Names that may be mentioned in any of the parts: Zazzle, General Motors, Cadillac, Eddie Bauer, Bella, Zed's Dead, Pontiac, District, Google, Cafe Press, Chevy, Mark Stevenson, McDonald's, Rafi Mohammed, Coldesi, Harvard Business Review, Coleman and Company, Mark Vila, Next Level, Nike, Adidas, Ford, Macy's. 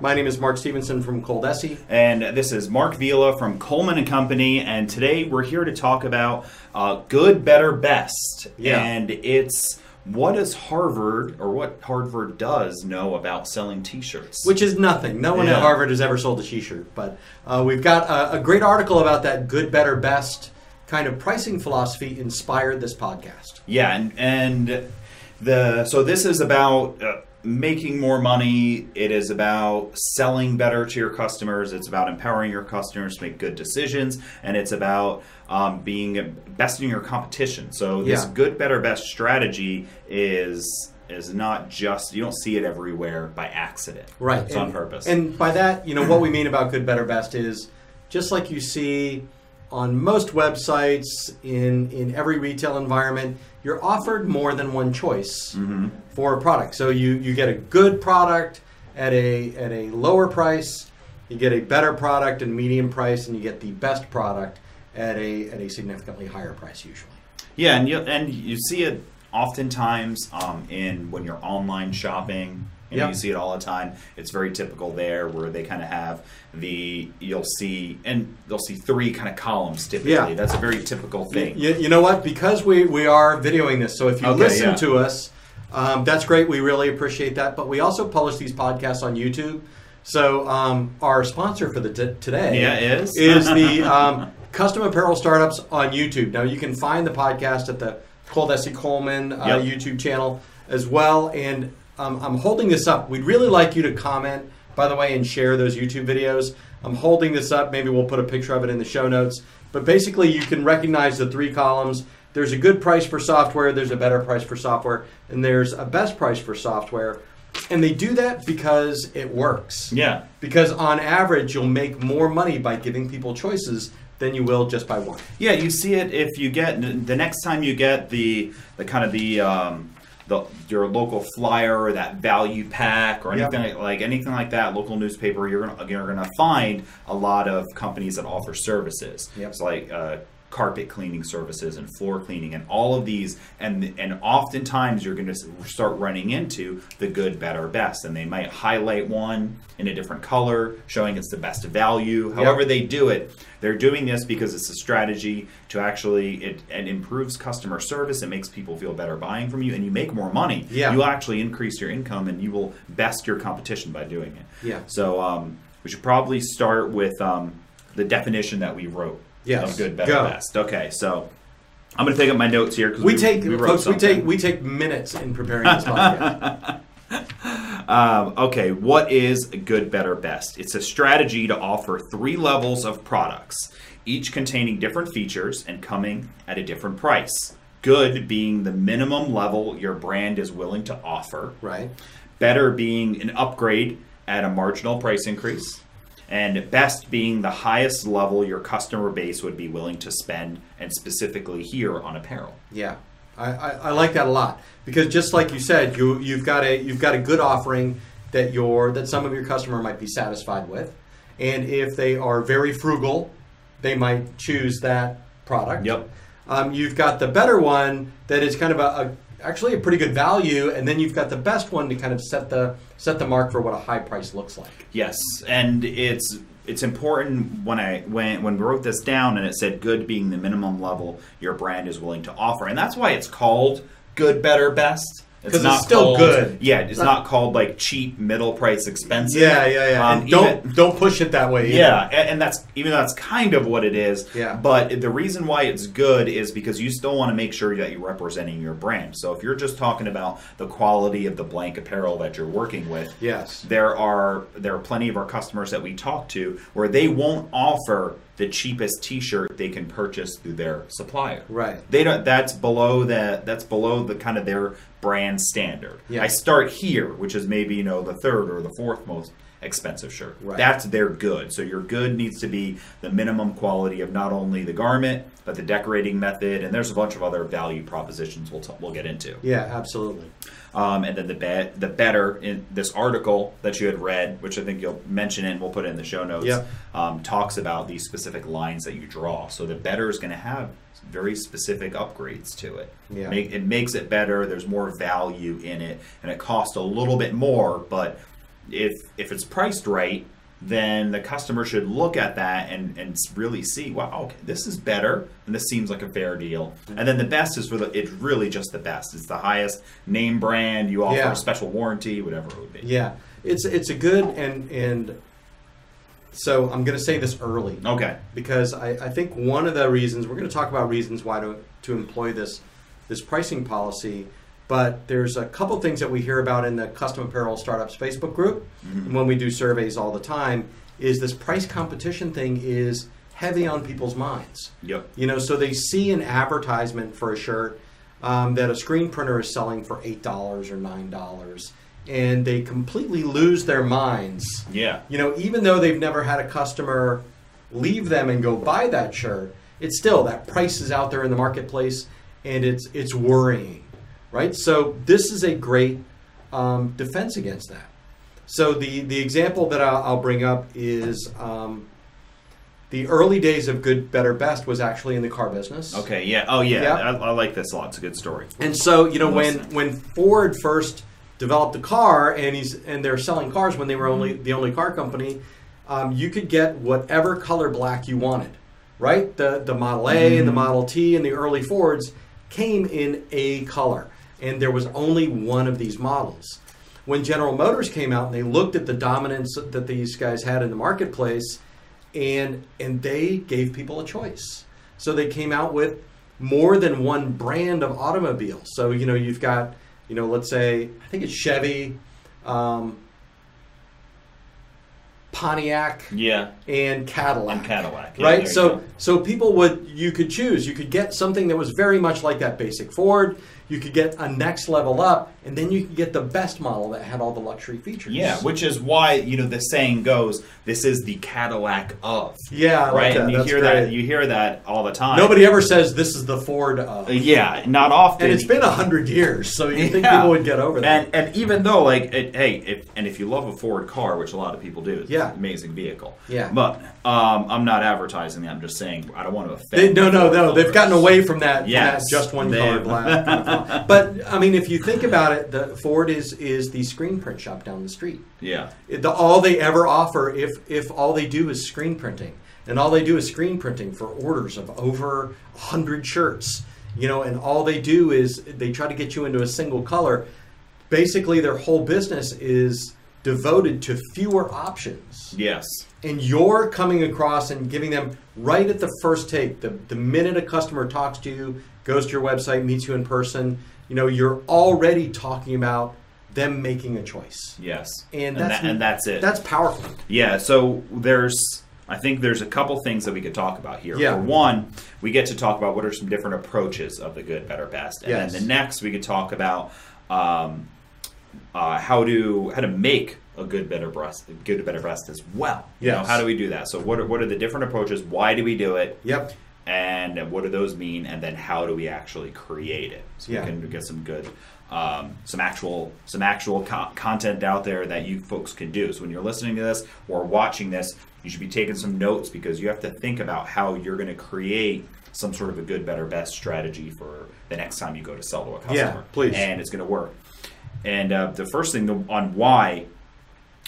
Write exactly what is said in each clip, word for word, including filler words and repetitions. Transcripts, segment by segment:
My name is Mark Stevenson from Coldesi. And this is Mark Vila from Coleman and Company. And today we're here to talk about uh, good, better, best. Yeah. And it's what does Harvard or what Harvard does know about selling t-shirts? Which is nothing. No one yeah. at Harvard has ever sold a t-shirt. But uh, we've got a, a great article about that good, better, best kind of pricing philosophy inspired this podcast. Yeah. And, and the so this is about... Uh, making more money. It is about selling better to your customers. It's about empowering your customers to make good decisions, and it's about um, being best in your competition. So this yeah. good, better, best strategy is is not just, you don't see it everywhere by accident. Right. It's and, on purpose. And by that, you know, what we mean about good, better, best is just like you see on most websites, in, in every retail environment, you're offered more than one choice mm-hmm. for a product. So you, you get a good product at a at a lower price, you get a better product at medium price, and you get the best product at a at a significantly higher price usually. Yeah, and you and you see it oftentimes um, in when you're online shopping. And yep. you see it all the time. It's very typical there where they kind of have the, you'll see, and they'll see three kind of columns typically. Yeah. That's a very typical thing. You, you know what? Because we, we are videoing this, so if you okay, listen yeah. to us, um, that's great. We really appreciate that. But we also publish these podcasts on YouTube. So um, our sponsor for the t- today yeah, is. is the um, Custom Apparel Startups on YouTube. Now, you can find the podcast at the Coldesi Coleman uh, yep. YouTube channel as well. And Um, I'm holding this up. We'd really like you to comment, by the way, and share those YouTube videos. I'm holding this up. Maybe we'll put a picture of it in the show notes. But basically, you can recognize the three columns. There's a good price for software, there's a better price for software, and there's a best price for software. And they do that because it works. Yeah. Because on average, you'll make more money by giving people choices than you will just by one. Yeah, you see it if you get, the next time you get the, the kind of the... Um, The, your local flyer or that value pack or anything yep. like, like anything like that, local newspaper, you're gonna you're gonna find a lot of companies that offer services. Yep. It's like uh, carpet cleaning services and floor cleaning and all of these, and and oftentimes you're gonna start running into the good, better, best, and they might highlight one in a different color, showing it's the best value. However yep. they do it, they're doing this because it's a strategy to actually, it, it improves customer service, it makes people feel better buying from you, and you make more money. Yeah. You actually increase your income, and you will best your competition by doing it. Yeah. So um, we should probably start with um, the definition that we wrote yes. of good, better, Go. best. Okay, so... I'm going to take up my notes here. because we, we take we folks, we take we take minutes in preparing this podcast. Um, okay, what is good, better, best? It's a strategy to offer three levels of products, each containing different features and coming at a different price. Good being the minimum level your brand is willing to offer. Right. Better being an upgrade at a marginal price increase. And best being the highest level your customer base would be willing to spend, and specifically here on apparel. Yeah, I, I, I like that a lot, because just like you said, you you've got a you've got a good offering that your that some of your customer might be satisfied with, and if they are very frugal, they might choose that product. Yep. Um, you've got the better one that is kind of a, a actually a pretty good value, and then you've got the best one to kind of set the. set the mark for what a high price looks like. Yes, and it's it's important when I when when we wrote this down, and it said good being the minimum level your brand is willing to offer, and that's why it's called good, better, best. Because it's, it's still called, good. Yeah, it's not, not called like cheap, middle price, expensive. Yeah, yeah, yeah. Um, and don't even, don't push it that way either. Yeah, and, and that's even though that's kind of what it is. Yeah. But the reason why it's good is because you still want to make sure that you're representing your brand. So if you're just talking about the quality of the blank apparel that you're working with, yes, there are there are plenty of our customers that we talk to where they won't offer the cheapest t-shirt they can purchase through their supplier. Right. They don't that's below that that's below the kind of their brand standard. Yeah. I start here, which is maybe, you know, the third or the fourth most expensive shirt. Right. That's their good. So your good needs to be the minimum quality of not only the garment, but the decorating method. And there's a bunch of other value propositions we'll, t we'll get into. Yeah, absolutely. Um, and then the, be the better, in this article that you had read, which I think you'll mention it and we'll put it in the show notes, yep. um, talks about these specific lines that you draw. So the better is going to have very specific upgrades to it. Yeah. Make, it makes it better. There's more value in it. And it costs a little bit more, but if, if it's priced right, then the customer should look at that and, and really see, wow, okay, this is better, and this seems like a fair deal. And then the best is for the, it's really just the best. It's the highest name brand, you offer yeah. a special warranty, whatever it would be. Yeah, it's, it's a good, and, and so I'm going to say this early. Okay. Because I, I think one of the reasons, we're going to talk about reasons why to, to employ this, this pricing policy. But there's a couple things that we hear about in the Custom Apparel Startups Facebook group, mm-hmm. and when we do surveys all the time, is this price competition thing is heavy on people's minds. Yep. You know, so they see an advertisement for a shirt um, that a screen printer is selling for eight dollars or nine dollars, and they completely lose their minds. Yeah. You know, even though they've never had a customer leave them and go buy that shirt, it's still, that price is out there in the marketplace, and it's, it's worrying. Right, so this is a great um, defense against that. So the, the example that I'll, I'll bring up is um, the early days of Good, Better, Best was actually in the car business. Okay, yeah, oh yeah, yeah. I, I like this a lot, it's a good story. And so, you know, when, when Ford first developed the car, and he's and they're selling cars when they were only the only car company, um, you could get whatever color black you wanted, right? The, the Model A mm. and the Model T and the early Fords came in a color. And there was only one of these models. When General Motors came out and they looked at the dominance that these guys had in the marketplace, and, and they gave people a choice. So they came out with more than one brand of automobiles. So, you know, you've got, you know, let's say, I think it's Chevy, um, Pontiac, yeah. and Cadillac. And Cadillac. Yeah, right? So, so people would, you could choose. You could get something that was very much like that basic Ford. You could get a next level up, and then you could get the best model that had all the luxury features. Yeah, which is why, you know, the saying goes, this is the Cadillac of. Yeah, right. Like that. And you That's hear great. that you hear that all the time. Nobody ever says this is the Ford of. Yeah, not often. And it's been a hundred years, so you yeah. think people would get over that. And and even though like it, hey, if and if you love a Ford car, which a lot of people do, it's yeah. an amazing vehicle. Yeah. But um I'm not advertising that, I'm just saying I don't want to offend. They, no, no, no. They've gotten away from that, yes. from that just one they, color black. But I mean, if you think about it, the Ford is is the screen print shop down the street. Yeah. The, all they ever offer, if if all they do is screen printing, and all they do is screen printing for orders of over a hundred shirts, you know, and all they do is they try to get you into a single color. Basically, their whole business is devoted to fewer options. Yes. And you're coming across and giving them right at the first take, the the minute a customer talks to you, goes to your website, meets you in person, you know, you're already talking about them making a choice. Yes. And that's, and that, and that's it. That's powerful. Yeah. So there's, I think there's a couple things that we could talk about here. Yeah. For one, we get to talk about what are some different approaches of the good, better, best. And yes. then the next we could talk about um, uh, how to, how to make a good, better, best, good, better, best as well. You yes. know, how do we do that? So what are, what are the different approaches? Why do we do it? Yep. And what do those mean? And then how do we actually create it? So yeah. we can get some good, um, some actual, some actual co content out there that you folks can do. So when you're listening to this or watching this, you should be taking some notes, because you have to think about how you're going to create some sort of a good, better, best strategy for the next time you go to sell to a customer. Yeah, please. And it's going to work. And uh, the first thing on why,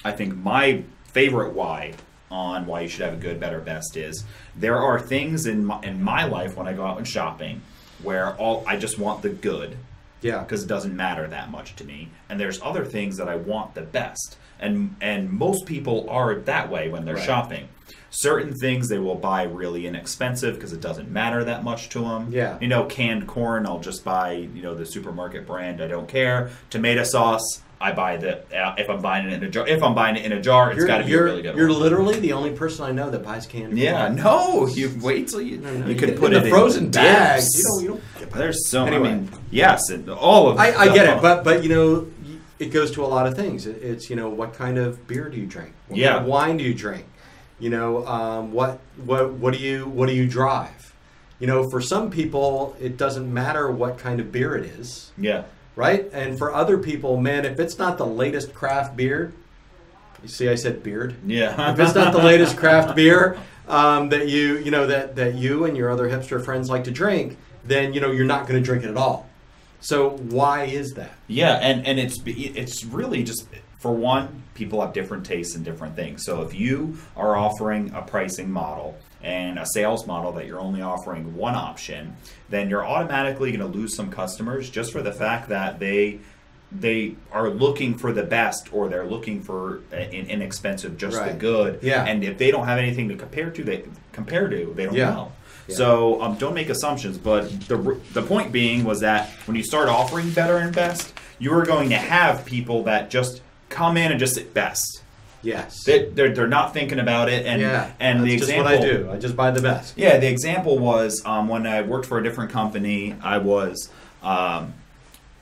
I think my favorite why on why you should have a good, better, best is there are things in my, in my life when I go out and shopping where all I just want the good, yeah, because it doesn't matter that much to me. And there's other things that I want the best, and and most people are that way when they're right. shopping. Certain things they will buy really inexpensive because it doesn't matter that much to them. Yeah, you know, canned corn, I'll just buy you know the supermarket brand. I don't care. Tomato sauce. I buy the uh, if I'm buying it in a jar. If I'm buying it in a jar, it's got to be a really good. You're one. literally the only person I know that buys candy. Yeah, corn. no, you wait till you. No, no, you, you could put in it the frozen in bags. You don't. You don't. There's so. Anyway. I mean, yes, and all of. I, I get it, but but you know, it goes to a lot of things. It, it's, you know, what kind of beer do you drink? What yeah. kind of wine do you drink? You know, um, what what what do you what do you drive? You know, for some people, it doesn't matter what kind of beer it is. Yeah. Right? And for other people, man, if it's not the latest craft beer, you see, I said beard. Yeah. If it's not the latest craft beer um, that you you know that that you and your other hipster friends like to drink, then you know you're not going to drink it at all. So why is that? Yeah, and, and it's it's really just, for one, people have different tastes and different things. So if you are offering a pricing model and a sales model that you're only offering one option, then you're automatically going to lose some customers just for the fact that they they are looking for the best, or they're looking for an inexpensive, just right. the good. Yeah. And if they don't have anything to compare to, they compare to they don't yeah. know. Yeah. So um, don't make assumptions, but the the point being was that when you start offering better and best, you are going to have people that just come in and just sit best. Yes. They, they're, they're not thinking about it. And, yeah, and that's the example, just what I do. I just buy the best. Yeah, the example was um, when I worked for a different company, I was um,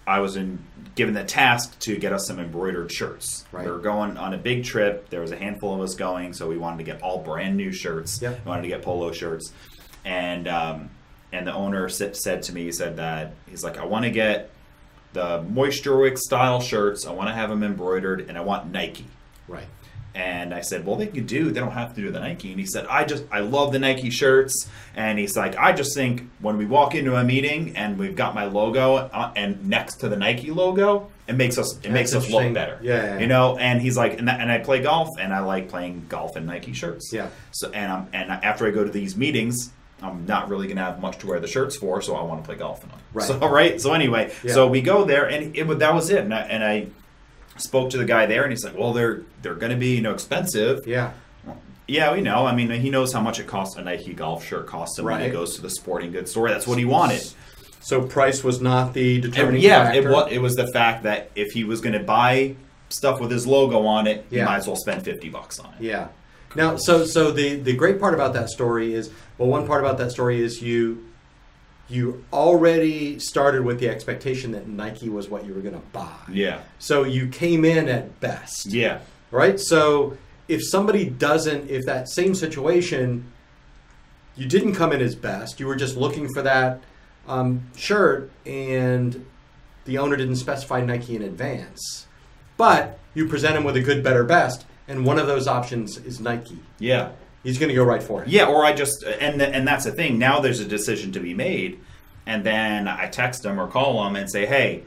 I was in, given the task to get us some embroidered shirts. Right. We were going on a big trip. There was a handful of us going, so we wanted to get all brand new shirts. Yep. We wanted to get polo shirts. And um, and the owner said to me, he said that, he's like, I want to get the Moisture Wick style shirts. I want to have them embroidered, and I want Nike. Right. And I said, well, they can do, they don't have to do the Nike. And he said, I just, I love the Nike shirts. And he's like, I just think when we walk into a meeting and we've got my logo uh, and next to the Nike logo, it makes us, it That's makes us look better. Yeah, yeah. You know, and he's like, and, that, and I play golf, and I like playing golf in Nike shirts. Yeah. So, and I'm, and after I go to these meetings, I'm not really going to have much to wear the shirts for, so I want to play golf in them. Right. So, right? So anyway, yeah. so we go there, and it that was it. And I, and I spoke to the guy there, and he's like, well, they're they're going to be, you know, expensive. Yeah. Yeah, we know. I mean, he knows how much it costs. A Nike golf shirt costs him right. when he goes to the sporting goods store. That's what he wanted. So price was not the determining it, yeah, factor? Yeah, it was, it was the fact that if he was going to buy stuff with his logo on it, yeah. he might as well spend fifty bucks on it. Yeah. Now, so so the, the great part about that story is, well, one part about that story is you you already started with the expectation that Nike was what you were going to buy. Yeah. So you came in at best. Yeah. Right? So if somebody doesn't, if that same situation, you didn't come in as best, you were just looking for that um, shirt, and the owner didn't specify Nike in advance, but you present him with a good, better, best, and one of those options is Nike. Yeah. He's going to go right for it. Yeah, or I just, and th- and that's the thing. Now there's a decision to be made, and then I text him or call him and say, hey,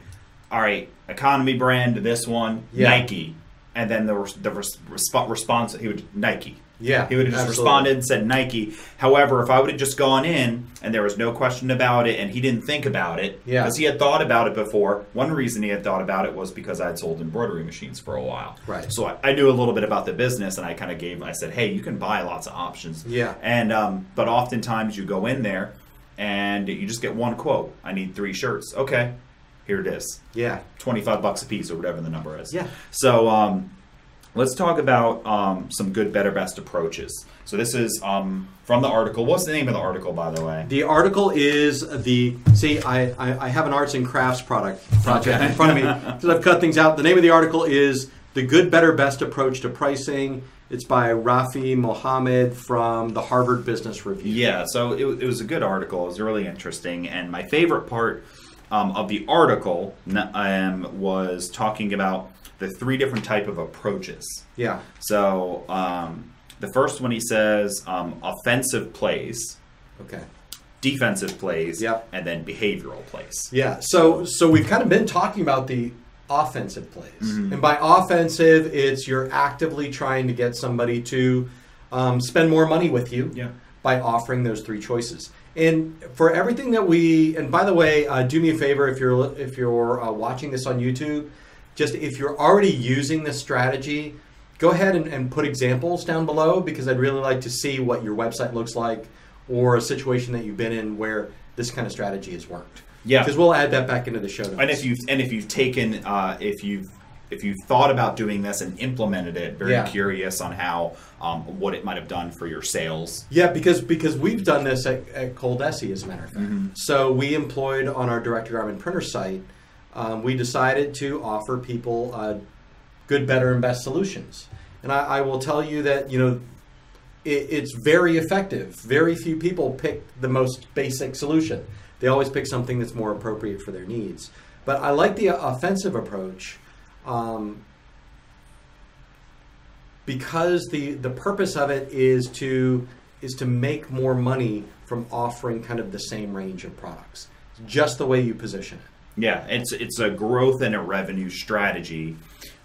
all right, economy brand, this one, yeah. Nike. And then the, res- the res- resp- response, he would, Nike. Yeah, he would have just absolutely. responded and said Nike. However, if I would have just gone in and there was no question about it, and he didn't think about it, because yeah. he had thought about it before. One reason he had thought about it was because I had sold embroidery machines for a while. Right. So I, I knew a little bit about the business, and I kind of gave, I said, hey, you can buy lots of options. Yeah. And um, but oftentimes you go in there and you just get one quote. I need three shirts. Okay, here it is. Yeah. twenty-five bucks a piece, or whatever the number is. Yeah. So, um, let's talk about um, some good, better, best approaches. So this is um, from the article. What's the name of the article, by the way? The article is the, see, I, I, I have an arts and crafts product project okay. in front of me because I've cut things out. The name of the article is The Good, Better, Best Approach to Pricing. It's by Rafi Mohammed from the Harvard Business Review. Yeah, so it, it was a good article. It was really interesting. And my favorite part um, of the article um, was talking about the three different type of approaches. Yeah. So um, the first one, he says um, offensive plays, okay, defensive plays, yep. and then behavioral plays. Yeah. So so we've kind of been talking about the offensive plays, mm-hmm. and by offensive, it's you're actively trying to get somebody to um, spend more money with you yeah. by offering those three choices. And for everything that we, and by the way, uh, do me a favor if you're if you're uh, watching this on YouTube. Just if you're already using this strategy, go ahead and, and put examples down below, because I'd really like to see what your website looks like, or a situation that you've been in where this kind of strategy has worked. Yeah, because we'll add that back into the show notes. And if you've and if you've taken uh, if you've if you've thought about doing this and implemented it, very yeah. curious on how um, what it might have done for your sales. Yeah, because because we've done this at, at Coldesi, as a matter of fact. Mm-hmm. So we employed on our direct garment printer site. um, we decided to offer people uh, good, better, and best solutions. And I, I will tell you that, you know, it, it's very effective. Very few people pick the most basic solution. They always pick something that's more appropriate for their needs. But I like the offensive approach um, because the, the purpose of it is to, is to make more money from offering kind of the same range of products. It's just the way you position it. Yeah, it's, it's a growth and a revenue strategy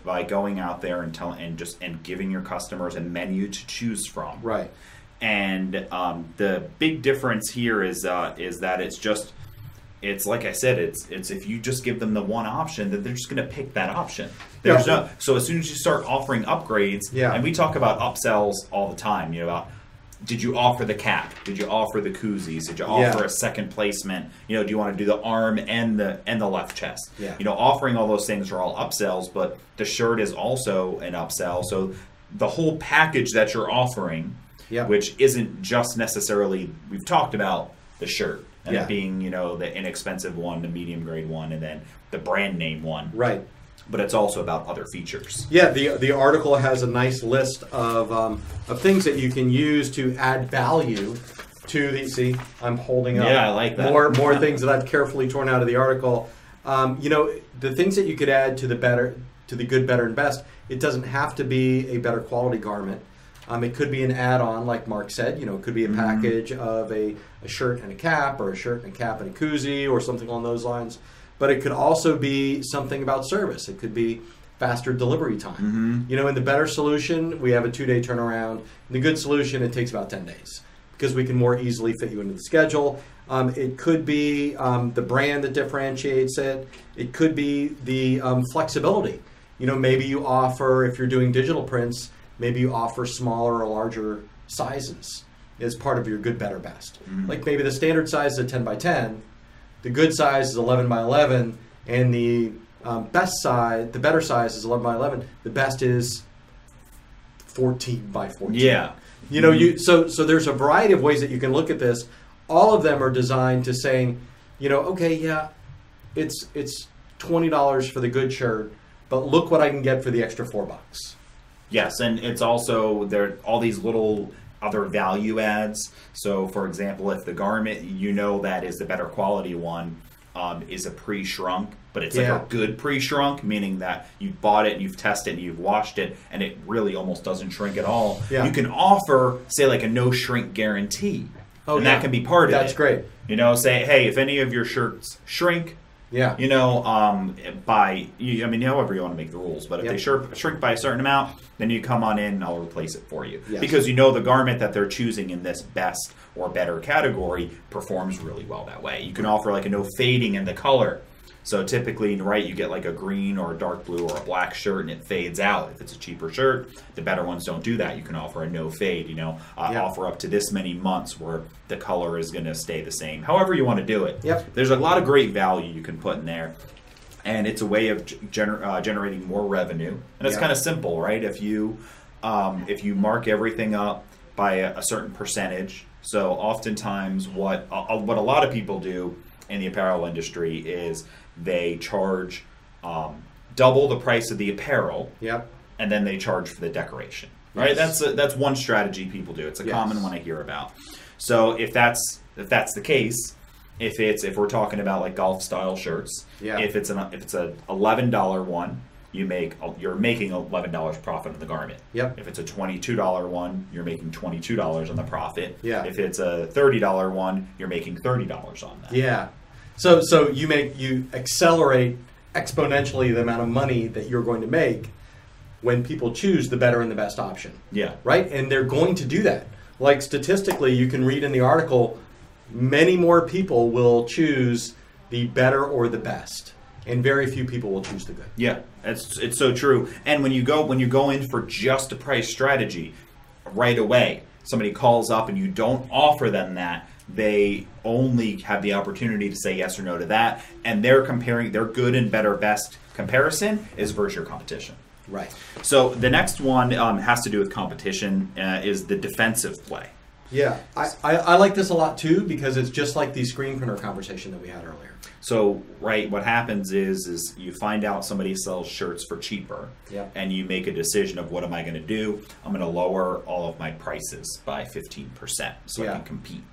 by going out there and telling and just and giving your customers a menu to choose from. Right. And um, the big difference here is uh, is that it's just it's like I said, it's it's if you just give them the one option, then they're just going to pick that option. There's yeah. no so as soon as you start offering upgrades, yeah. and we talk about upsells all the time. You know, about did you offer the cap? Did you offer the koozies? Did you offer yeah. a second placement? You know, do you want to do the arm and the and the left chest? Yeah. You know, offering all those things are all upsells, but the shirt is also an upsell. So the whole package that you're offering. Yep. Which isn't just necessarily, we've talked about the shirt and yeah. it being, you know, the inexpensive one, the medium grade one, and then the brand name one. Right. But it's also about other features. Yeah, the the article has a nice list of, um, of things that you can use to add value to the, see, I'm holding up yeah, I like that. more, more things that I've carefully torn out of the article. Um, you know, the things that you could add to the better, to the good, better, and best, it doesn't have to be a better quality garment. Um, it could be an add-on, like Mark said. You know, it could be a package mm-hmm. of a, a shirt and a cap, or a shirt and a cap and a koozie, or something along those lines. But it could also be something about service. It could be faster delivery time. Mm-hmm. You know, in the better solution, we have a two-day turnaround. In the good solution, it takes about ten days because we can more easily fit you into the schedule. Um, it could be um, the brand that differentiates it. It could be the um, flexibility. You know, maybe you offer, if you're doing digital prints, maybe you offer smaller or larger sizes as part of your good, better, best. Mm-hmm. Like maybe the standard size is a ten by ten, the good size is eleven by eleven, and the um, best size, the better size is eleven by eleven. The best is fourteen by fourteen. Yeah. You know, mm-hmm. you so so there's a variety of ways that you can look at this. All of them are designed to saying, you know, okay, yeah, it's it's twenty dollars for the good shirt, but look what I can get for the extra four bucks. Yes, and it's also there are all these little other value adds. So, for example, if the garment you know that is the better quality one um, is a pre-shrunk, but it's yeah. like a good pre-shrunk, meaning that you bought it, and you've tested, and you've washed it, and it really almost doesn't shrink at all. Yeah. You can offer, say, like a no-shrink guarantee, oh, and yeah. that can be part That's of it. That's great. You know, say, hey, if any of your shirts shrink, yeah, you know, um, by you, I mean, however you want to make the rules, but if yep. they shrink, shrink by a certain amount, then you come on in and I'll replace it for you yes. because you know the garment that they're choosing in this best or better category performs really well that way. You can offer like a no fading in the color. So typically, right, you get like a green or a dark blue or a black shirt and it fades out. If it's a cheaper shirt, the better ones don't do that. You can offer a no fade, you know, uh, yep. offer up to this many months where the color is going to stay the same. However you want to do it. Yep. There's a lot of great value you can put in there. And it's a way of gener- uh, generating more revenue. And it's yep. kind of simple, right? If you, um, if you mark everything up by a, a certain percentage. So oftentimes what, uh, what a lot of people do in the apparel industry is they charge um, double the price of the apparel, yep. and then they charge for the decoration. Right? Yes. That's a, that's one strategy people do. It's a yes. common one I hear about. So if that's if that's the case, if it's if we're talking about like golf style shirts, yeah. if it's an if it's a eleven dollar one, you make you're making eleven dollars profit on the garment. Yep. If it's a twenty-two dollar one, you're making twenty-two dollars on the profit. Yeah. If it's a thirty dollar one, you're making thirty dollars on that. Yeah. So so you make you accelerate exponentially the amount of money that you're going to make when people choose the better and the best option. Yeah. Right? And they're going to do that. Like statistically, you can read in the article, many more people will choose the better or the best. And very few people will choose the good. Yeah, it's it's so true. And when you go when you go in for just a price strategy, right away, somebody calls up and you don't offer them that, they only have the opportunity to say yes or no to that, and they're comparing their good and better best comparison is versus your competition. Right. So the next one um, has to do with competition uh, is the defensive play. Yeah, I, I, I like this a lot too, because it's just like the screen printer conversation that we had earlier. So, right, what happens is is you find out somebody sells shirts for cheaper, yep. and you make a decision of what am I going to do? I'm going to lower all of my prices by fifteen percent so yeah. I can compete.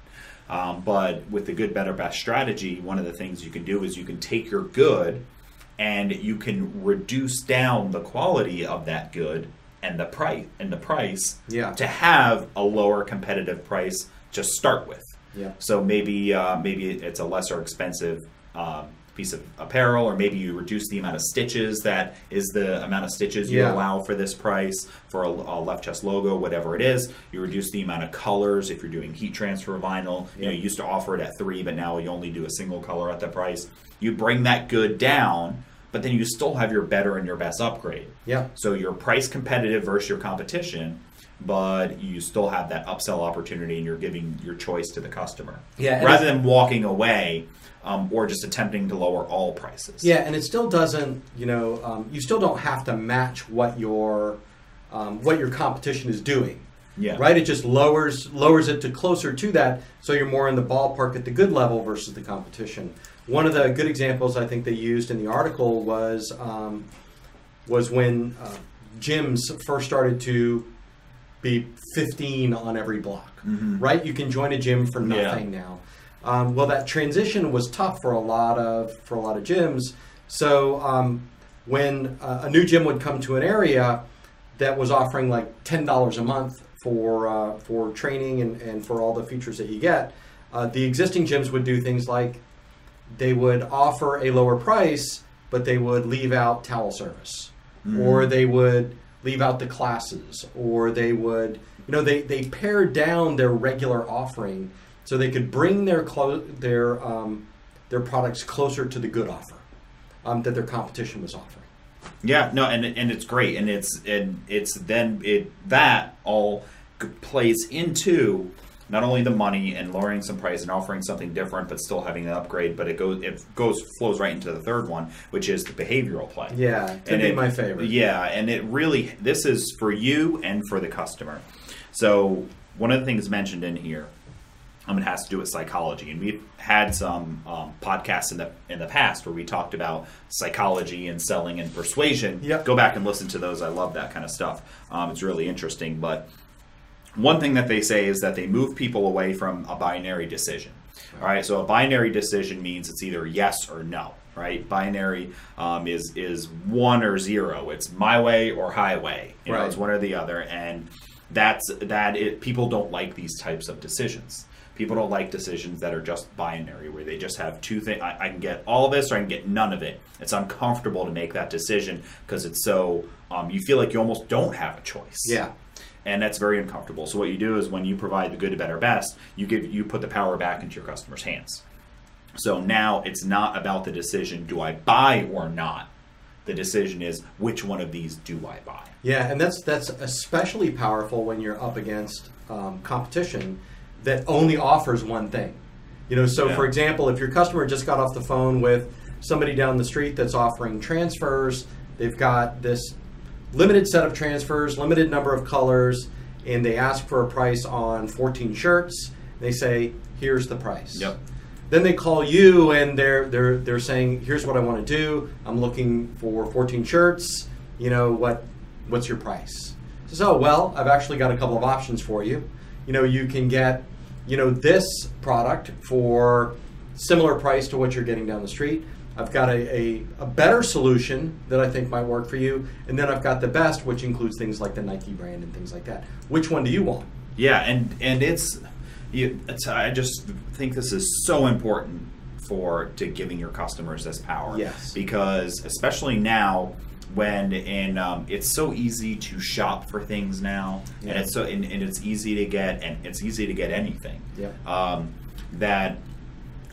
Um, but with the good, better, best strategy, one of the things you can do is you can take your good and you can reduce down the quality of that good and the price and the price yeah. to have a lower competitive price to start with. Yeah. So maybe uh, maybe it's a lesser expensive um, piece of apparel, or maybe you reduce the amount of stitches. That is the amount of stitches you yeah. allow for this price for a, a left chest logo, whatever it is. You reduce the amount of colors if you're doing heat transfer vinyl. Yeah. You know, you used to offer it at three, but now you only do a single color at the price. You bring that good down, but then you still have your better and your best upgrade. Yeah. So you're price competitive versus your competition, but you still have that upsell opportunity and you're giving your choice to the customer. Yeah, rather than walking away um, or just attempting to lower all prices. Yeah, and it still doesn't, you know, um, you still don't have to match what your um, what your competition is doing. Yeah. Right? It just lowers lowers it to closer to that, so you're more in the ballpark at the good level versus the competition. One of the good examples I think they used in the article was um, was when uh, gyms first started to be fifteen on every block, mm-hmm. right? You can join a gym for nothing yeah. now. Um, well, that transition was tough for a lot of for a lot of gyms. So um, when uh, a new gym would come to an area that was offering like ten dollars a month for uh, for training and, and for all the features that you get, uh, the existing gyms would do things like they would offer a lower price, but they would leave out towel service, mm-hmm. or they would leave out the classes, or they would, you know, they, they pared down their regular offering so they could bring their clo- their um, their products closer to the good offer um, that their competition was offering. Yeah, no, and and it's great, and it's and it's then it that all plays into not only the money and lowering some price and offering something different, but still having an upgrade. But it goes, it goes, flows right into the third one, which is the behavioral play. Yeah, it could be my favorite. Yeah, and it really, this is for you and for the customer. So one of the things mentioned in here, um, it has to do with psychology, and we've had some um, podcasts in the in the past where we talked about psychology and selling and persuasion. Yep. Go back and listen to those. I love that kind of stuff. Um, it's really interesting, but. One thing that they say is that they move people away from a binary decision. All right, so a binary decision means it's either yes or no, right? Binary um, is is one or zero. It's my way or highway. You know, it's one or the other, and that's that. It, people don't like these types of decisions. People don't like decisions that are just binary, where they just have two things. I, I can get all of this, or I can get none of it. It's uncomfortable to make that decision because it's so um, you feel like you almost don't have a choice. Yeah. And that's very uncomfortable. So what you do is when you provide the good, better, best, you give you put the power back into your customer's hands. So now it's not about the decision, do I buy or not? The decision is, which one of these do I buy? Yeah, and that's that's especially powerful when you're up against um, competition that only offers one thing. You know, so yeah. for example, if your customer just got off the phone with somebody down the street that's offering transfers, they've got this limited set of transfers, limited number of colors, and they ask for a price on fourteen shirts. They say, here's the price. Yep. Then they call you and they're they're they're saying, here's what I want to do. I'm looking for fourteen shirts. You know, what what's your price? So, well, I've actually got a couple of options for you. You know, you can get, you know, this product for similar price to what you're getting down the street. I've got a, a, a better solution that I think might work for you. And then I've got the best, which includes things like the Nike brand and things like that. Which one do you want? Yeah, and, and it's, you, it's, I just think this is so important for to giving your customers this power. Yes. Because especially now when in, um, it's so easy to shop for things now. Yeah. And it's so and, and it's easy to get, and it's easy to get anything. Yeah. Um, that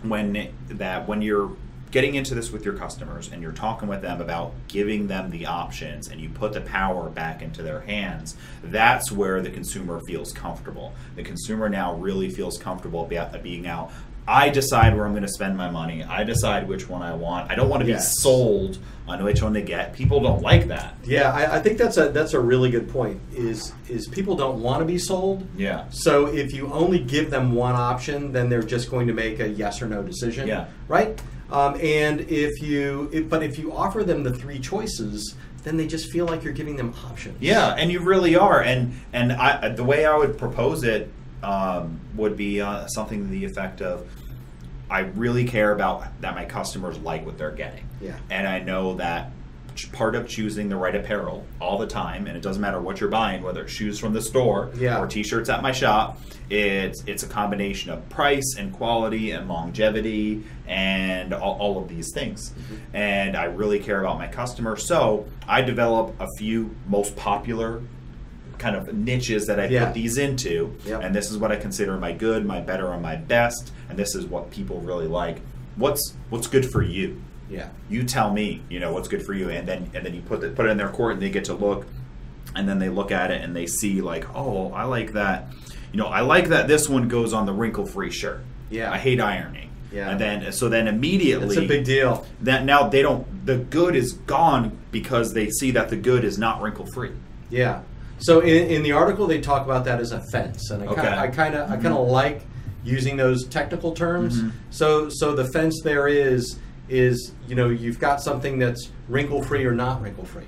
when that when you're getting into this with your customers and you're talking with them about giving them the options and you put the power back into their hands, that's where the consumer feels comfortable. The consumer now really feels comfortable being out I decide where I'm going to spend my money. I decide which one I want. I don't want to be yes. sold on which one to get. People don't like that. Yeah, I, I think that's a that's a really good point. Is is people don't want to be sold. Yeah. So if you only give them one option, then they're just going to make a yes or no decision. Yeah. Right. Um, and if you, if, but if you offer them the three choices, then they just feel like you're giving them options. Yeah, and you really are. And and I, the way I would propose it. Um, would be uh, something to the effect of, I really care about that my customers like what they're getting. Yeah. And I know that part of choosing the right apparel all the time, and it doesn't matter what you're buying, whether it's shoes from the store yeah. or t-shirts at my shop, it's it's a combination of price and quality and longevity and all, all of these things. Mm-hmm. And I really care about my customer. So I develop a few most popular kind of niches that I yeah. put these into, yep. and this is what I consider my good, my better, and my best, and this is what people really like. What's what's good for you? Yeah, you tell me. You know what's good for you, and then and then you put the, put it in their court, and they get to look, and then they look at it and they see like, oh, I like that. You know, I like that this one goes on the wrinkle-free shirt. Yeah, I hate ironing. Yeah, and then so then immediately it's a big deal. That now they don't. The good is gone because they see that the good is not wrinkle-free. Yeah. So in, in the article, they talk about that as a fence, and I okay. kind I kind of I kind of mm-hmm. like using those technical terms. Mm-hmm. So so the fence there is is you know you've got something that's wrinkle free or not wrinkle free.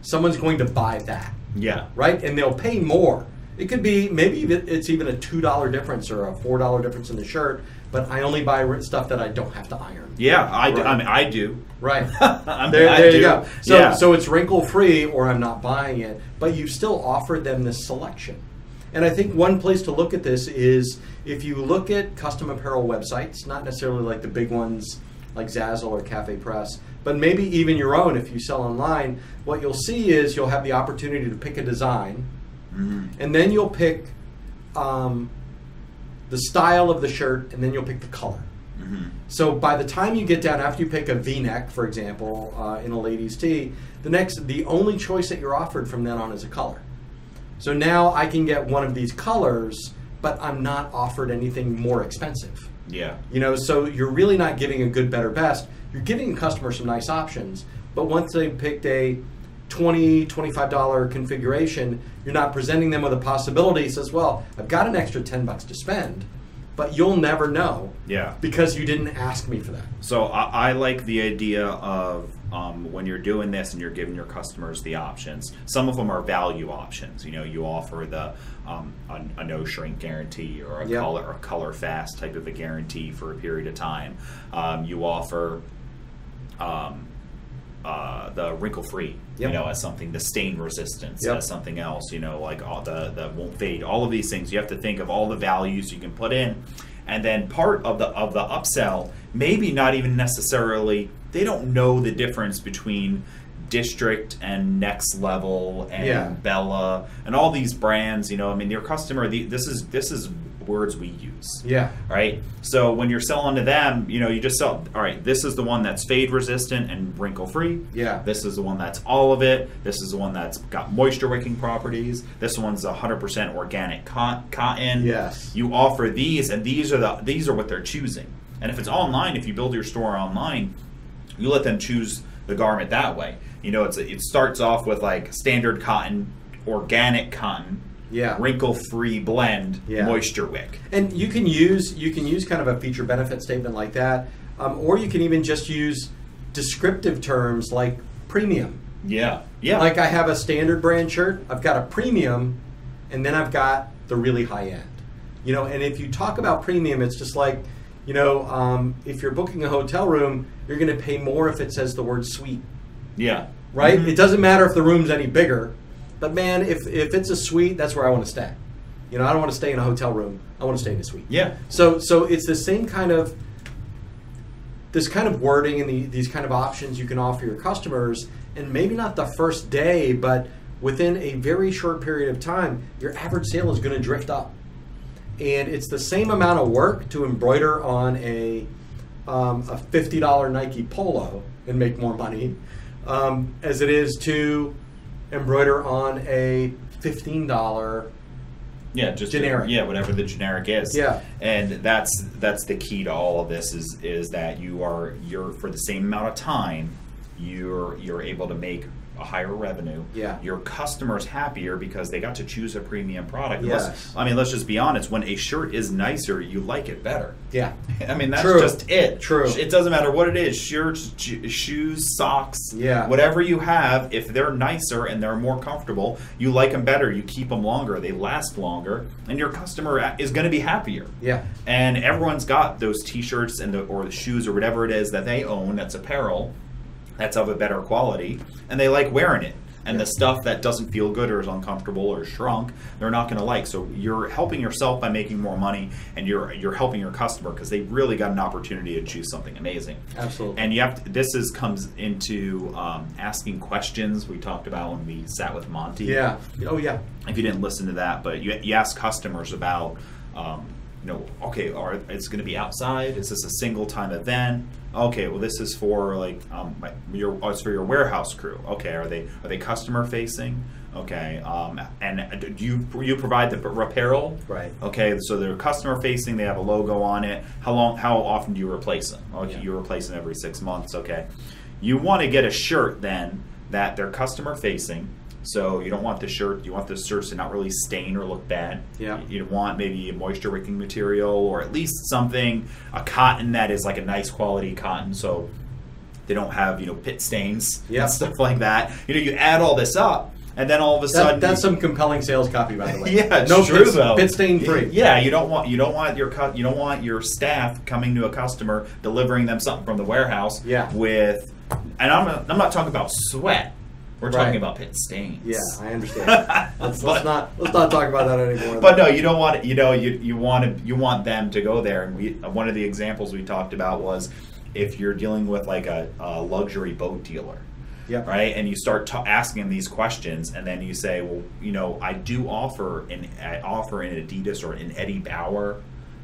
Someone's going to buy that. Yeah. Right, and they'll pay more. It could be maybe it's even a two dollar difference or a four dollar difference in the shirt, but I only buy stuff that I don't have to iron. Yeah, right. I do. I mean, I do. Right. I mean, there there I do. You go. So yeah. so it's wrinkle free, or I'm not buying it. But you still offered them this selection, and I think one place to look at this is if you look at custom apparel websites, not necessarily like the big ones like Zazzle or Cafe Press, but maybe even your own. If you sell online, what you'll see is you'll have the opportunity to pick a design. Mm-hmm. And then you'll pick um, the style of the shirt, and then you'll pick the color. Mm-hmm. So by the time you get down, after you pick a V-neck, for example, uh, in a lady's tee, the next, the only choice that you're offered from then on is a color. So now I can get one of these colors, but I'm not offered anything more expensive. Yeah. You know, so you're really not giving a good, better, best. You're giving customers some nice options, but once they've picked a twenty, twenty-five dollar configuration, you're not presenting them with a possibility. It says, well, I've got an extra ten bucks to spend, but you'll never know yeah. because you didn't ask me for that. So I, I like the idea of um, when you're doing this and you're giving your customers the options, some of them are value options. You know, you offer the um, a, a no shrink guarantee or a, yep. color, or a color fast type of a guarantee for a period of time. Um, you offer um, uh, the wrinkle-free. Yep. You know, as something, the stain resistance, yep. as something else, you know, like all the that won't fade. All of these things, you have to think of all the values you can put in, and then part of the of the upsell, maybe not even necessarily. They don't know the difference between District and Next Level and yeah. Bella and all these brands. You know, I mean, your customer. The, this is this is words we use. Yeah. Right. So when you're selling to them, you know, you just sell, all right, this is the one that's fade resistant and wrinkle free. Yeah. This is the one that's all of it. This is the one that's got moisture wicking properties. This one's one hundred percent organic cotton. Yes. You offer these, and these are the these are what they're choosing. And if it's online, if you build your store online, you let them choose the garment that way. You know, it's it starts off with like standard cotton, organic cotton. Yeah. Wrinkle-free blend, yeah. moisture wick. And you can use you can use kind of a feature benefit statement like that, um, or you can even just use descriptive terms like premium. Yeah, yeah. Like I have a standard brand shirt, I've got a premium, and then I've got the really high end. You know, and if you talk about premium, it's just like, you know, um, if you're booking a hotel room, you're going to pay more if it says the word suite. Yeah. Right? Mm-hmm. It doesn't matter if the room's any bigger. But man, if, if it's a suite, that's where I want to stay. You know, I don't want to stay in a hotel room. I want to stay in a suite. Yeah. So so it's the same kind of this kind of wording and the, these kind of options you can offer your customers, and maybe not the first day, but within a very short period of time, your average sale is going to drift up, and it's the same amount of work to embroider on a um, a fifty dollar Nike polo and make more money um, as it is to embroider on a fifteen dollar Yeah, just generic. The, yeah, whatever the generic is. Yeah, and that's that's the key to all of this is is that you are you're for the same amount of time, you're you're able to make a higher revenue. Yeah, your customer's happier because they got to choose a premium product. Yes, unless, I mean let's just be honest. When a shirt is nicer, you like it better. Yeah, I mean that's True. just it. True. It doesn't matter what it is: shirts, shoes, socks. Yeah, whatever you have, if they're nicer and they're more comfortable, you like them better. You keep them longer. They last longer, and your customer is going to be happier. Yeah, and everyone's got those T-shirts and the or the shoes or whatever it is that they own. That's apparel. That's of a better quality, and they like wearing it. And yeah. the stuff that doesn't feel good or is uncomfortable or shrunk, they're not going to like. So you're helping yourself by making more money, and you're you're helping your customer because they really got an opportunity to choose something amazing. Absolutely. And you have to, this is comes into um, asking questions. We talked about when we sat with Monty. Yeah. Oh yeah. If you didn't listen to that, but you you ask customers about. Um, You know, okay, are, it's going to be outside. Is this a single time event? Okay, well, this is for like um, my, your oh, it's for your warehouse crew. Okay, are they are they customer facing? Okay, um, and do you you provide the apparel? Right. Okay, so they're customer facing. They have a logo on it. How long? How often do you replace them? Okay, yeah. you replace them every six months. Okay, you want to get a shirt then that they're customer facing. So you don't want the shirt, you want the shirt to not really stain or look bad. Yeah. You want maybe a moisture wicking material or at least something, a cotton that is like a nice quality cotton so they don't have, you know, pit stains yeah. and stuff like that. You know, you add all this up and then all of a sudden that, that's some compelling sales copy, by the way. Yeah, it's no true, pit, though. Pit stain free. Yeah, you don't want you don't want your you don't want your staff coming to a customer delivering them something from the warehouse yeah. with and I'm not, I'm not talking about sweat. We're right. talking about pit stains. Yeah, I understand. Let's, but, let's not let's not talk about that anymore. But no, you don't want it, you know you you want to, you want them to go there. And we one of the examples we talked about was if you're dealing with like a, a luxury boat dealer, yep. right? And you start t asking them these questions, and then you say, well, you know, I do offer an I offer an Adidas or an Eddie Bauer,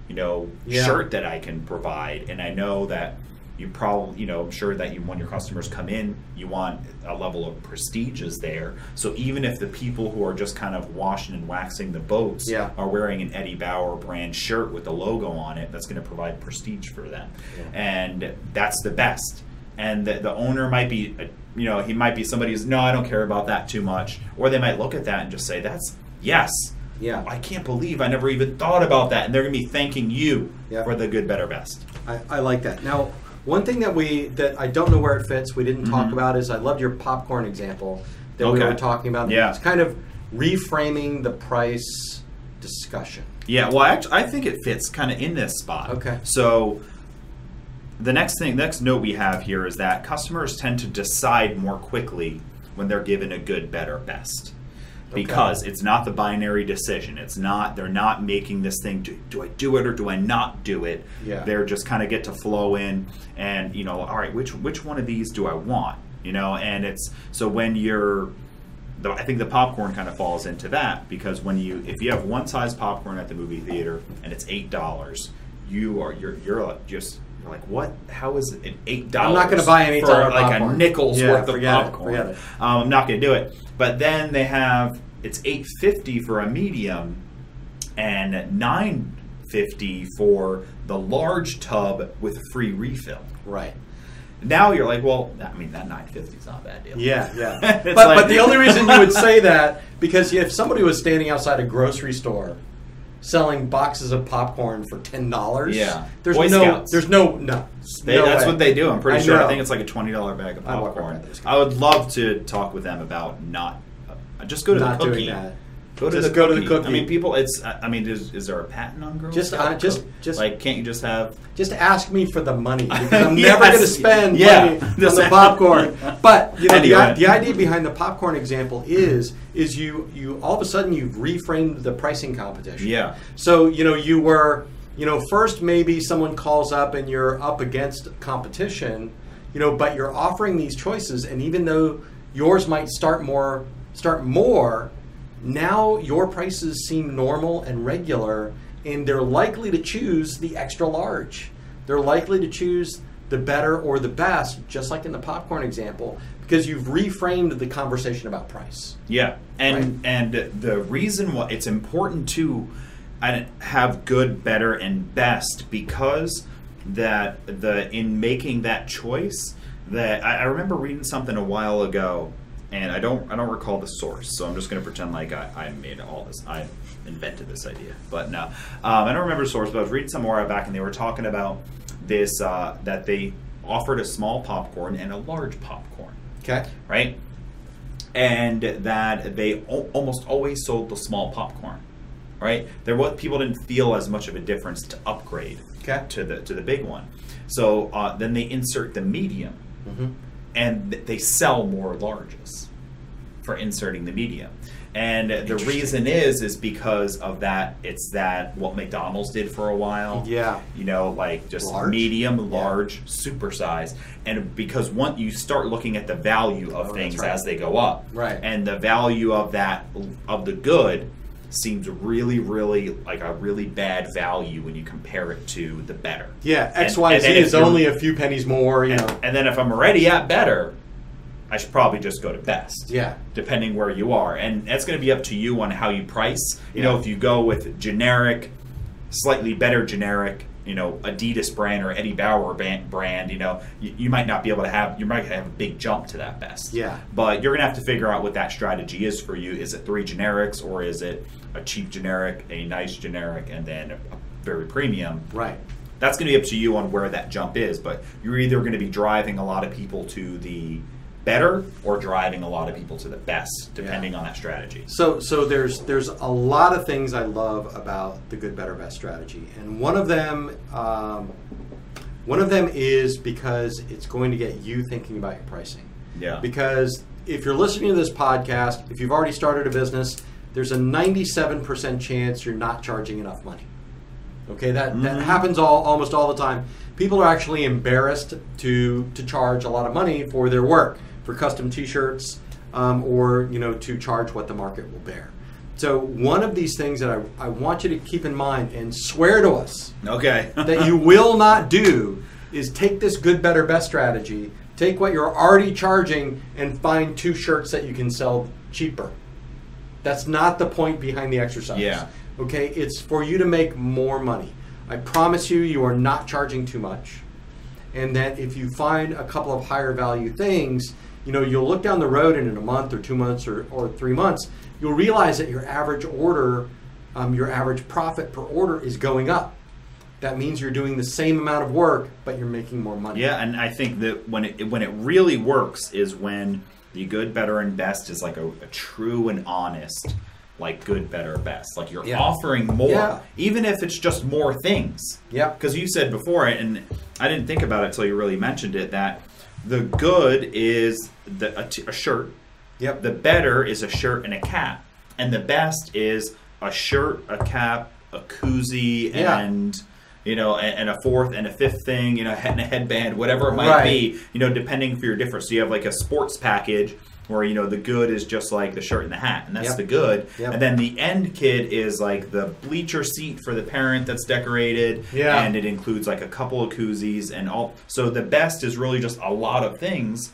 you know, yeah. shirt that I can provide, and I know that. You probably, you know, I'm sure that you, when your customers come in, you want a level of prestige is there. So even if the people who are just kind of washing and waxing the boats yeah. are wearing an Eddie Bauer brand shirt with the logo on it, that's going to provide prestige for them. Yeah. And that's the best. And the, the owner might be, you know, he might be somebody who's, no, I don't care about that too much. Or they might look at that and just say, that's, yes. Yeah. I can't believe I never even thought about that. And they're going to be thanking you yeah. for the good, better, best. I, I like that. Now, one thing that we that I don't know where it fits, we didn't mm-hmm. talk about is I loved your popcorn example that okay. we were talking about. Yeah. It's kind of reframing the price discussion. Yeah, well, I, actually, I think it fits kind of in this spot. Okay. So the next thing, next note we have here is that customers tend to decide more quickly when they're given a good, better, best. Because okay. it's not the binary decision. It's not, they're not making this thing, do, do I do it or do I not do it? Yeah. They're just kind of get to flow in and, you know, all right, which which one of these do I want? You know, and it's, so when you're, the, I think the popcorn kind of falls into that because when you, if you have one size popcorn at the movie theater and it's eight dollars, you are, you're, you're just, you're like, what? How is it eight dollars? I'm not going to buy an eight dollars for like popcorn. A nickel's yeah, worth of popcorn. It, it. Um, I'm not going to do it. But then they have, it's eight fifty for a medium and nine fifty for the large tub with free refill. Right. Now you're like, well, I mean, that nine fifty is not a bad deal. Yeah, yeah. but, like, but the only reason you would say that, because if somebody was standing outside a grocery store selling boxes of popcorn for ten dollars. Yeah. There's Boy no Scouts. There's no no. They, no that's way. What they do. I'm pretty I sure. Know. I think it's like a twenty dollar bag of popcorn. I, I would love to talk with them about not uh, just go to not the cookie. Doing that. Go to just the go cookie. to the cookie. I mean people it's I mean is, is there a patent on Girl Just Scout? Uh, just just like can't you just have just ask me for the money because I'm yes. never going to spend yeah. money on the popcorn. But you know anyway. the, the idea behind the popcorn example is is you you all of a sudden you've reframed the pricing competition. Yeah. So, you know, you were, you know, first maybe someone calls up and you're up against competition, you know, but you're offering these choices and even though yours might start more start more now your prices seem normal and regular, and they're likely to choose the extra large. They're likely to choose the better or the best, just like in the popcorn example, because you've reframed the conversation about price. Yeah, and right? and the reason why it's important to have good, better, and best, because that the in making that choice, that I, I remember reading something a while ago, and I don't I don't recall the source, so I'm just going to pretend like I, I made all this. I invented this idea, but no, um, I don't remember the source. But I was reading some more back, and they were talking about this uh, that they offered a small popcorn and a large popcorn. Okay. Right. And that they o- almost always sold the small popcorn. Right. There was people didn't feel as much of a difference to upgrade. Okay. To the to the big one. So uh, then they insert the medium. Mm-hmm. And they sell more larges for inserting the medium. And the reason is is because of that, it's that what McDonald's did for a while. Yeah. You know, like just large? medium, large, yeah. supersize. And because once you start looking at the value of oh, things right. as they go up. Right. And the value of that, of the good, seems really, really like a really bad value when you compare it to the better. Yeah, X, and, Y, and Z is only a few pennies more. You and, know. And then if I'm already at better, I should probably just go to best. Yeah. Depending where you are. And that's going to be up to you on how you price. You yeah. know, if you go with generic, slightly better generic, you know, Adidas brand or Eddie Bauer brand, you know, you, you might not be able to have, you might have a big jump to that best. Yeah. But you're going to have to figure out what that strategy is for you. Is it three generics, or is it a cheap generic, a nice generic, and then a very premium? Right. That's going to be up to you on where that jump is, but you're either going to be driving a lot of people to the better or driving a lot of people to the best, depending yeah. on that strategy. So so there's there's a lot of things I love about the good, better, best strategy. And one of them um, one of them is because it's going to get you thinking about your pricing. Yeah. Because if you're listening to this podcast, if you've already started a business, there's a ninety-seven percent chance you're not charging enough money. Okay, that, mm-hmm. that happens all almost all the time. People are actually embarrassed to to charge a lot of money for their work, for custom t-shirts, um, or you know, to charge what the market will bear. So one of these things that I, I want you to keep in mind and swear to us okay. that you will not do is take this good, better, best strategy, take what you're already charging and find two shirts that you can sell cheaper. That's not the point behind the exercise. Yeah. Okay, it's for you to make more money. I promise you, you are not charging too much. And that if you find a couple of higher value things, you know, you'll look down the road and in a month or two months or, or three months, you'll realize that your average order, um, your average profit per order is going up. That means you're doing the same amount of work, but you're making more money. Yeah, and I think that when it, when it really works is when the good, better, and best is like a, a true and honest, like good, better, best. Like you're yeah. offering more, yeah. even if it's just more things. Yeah. Because you said before, and I didn't think about it until you really mentioned it, that the good is the, a, t- a shirt. Yep. The better is a shirt and a cap. And the best is a shirt, a cap, a koozie, yeah. and you know, and a fourth and a fifth thing, you know, and a headband, whatever it might right. be, you know, depending for your difference. So you have like a sports package where, you know, the good is just like the shirt and the hat, and that's yep. the good. Yep. And then the end kid is like the bleacher seat for the parent that's decorated, yeah. and it includes like a couple of koozies and all. So the best is really just a lot of things,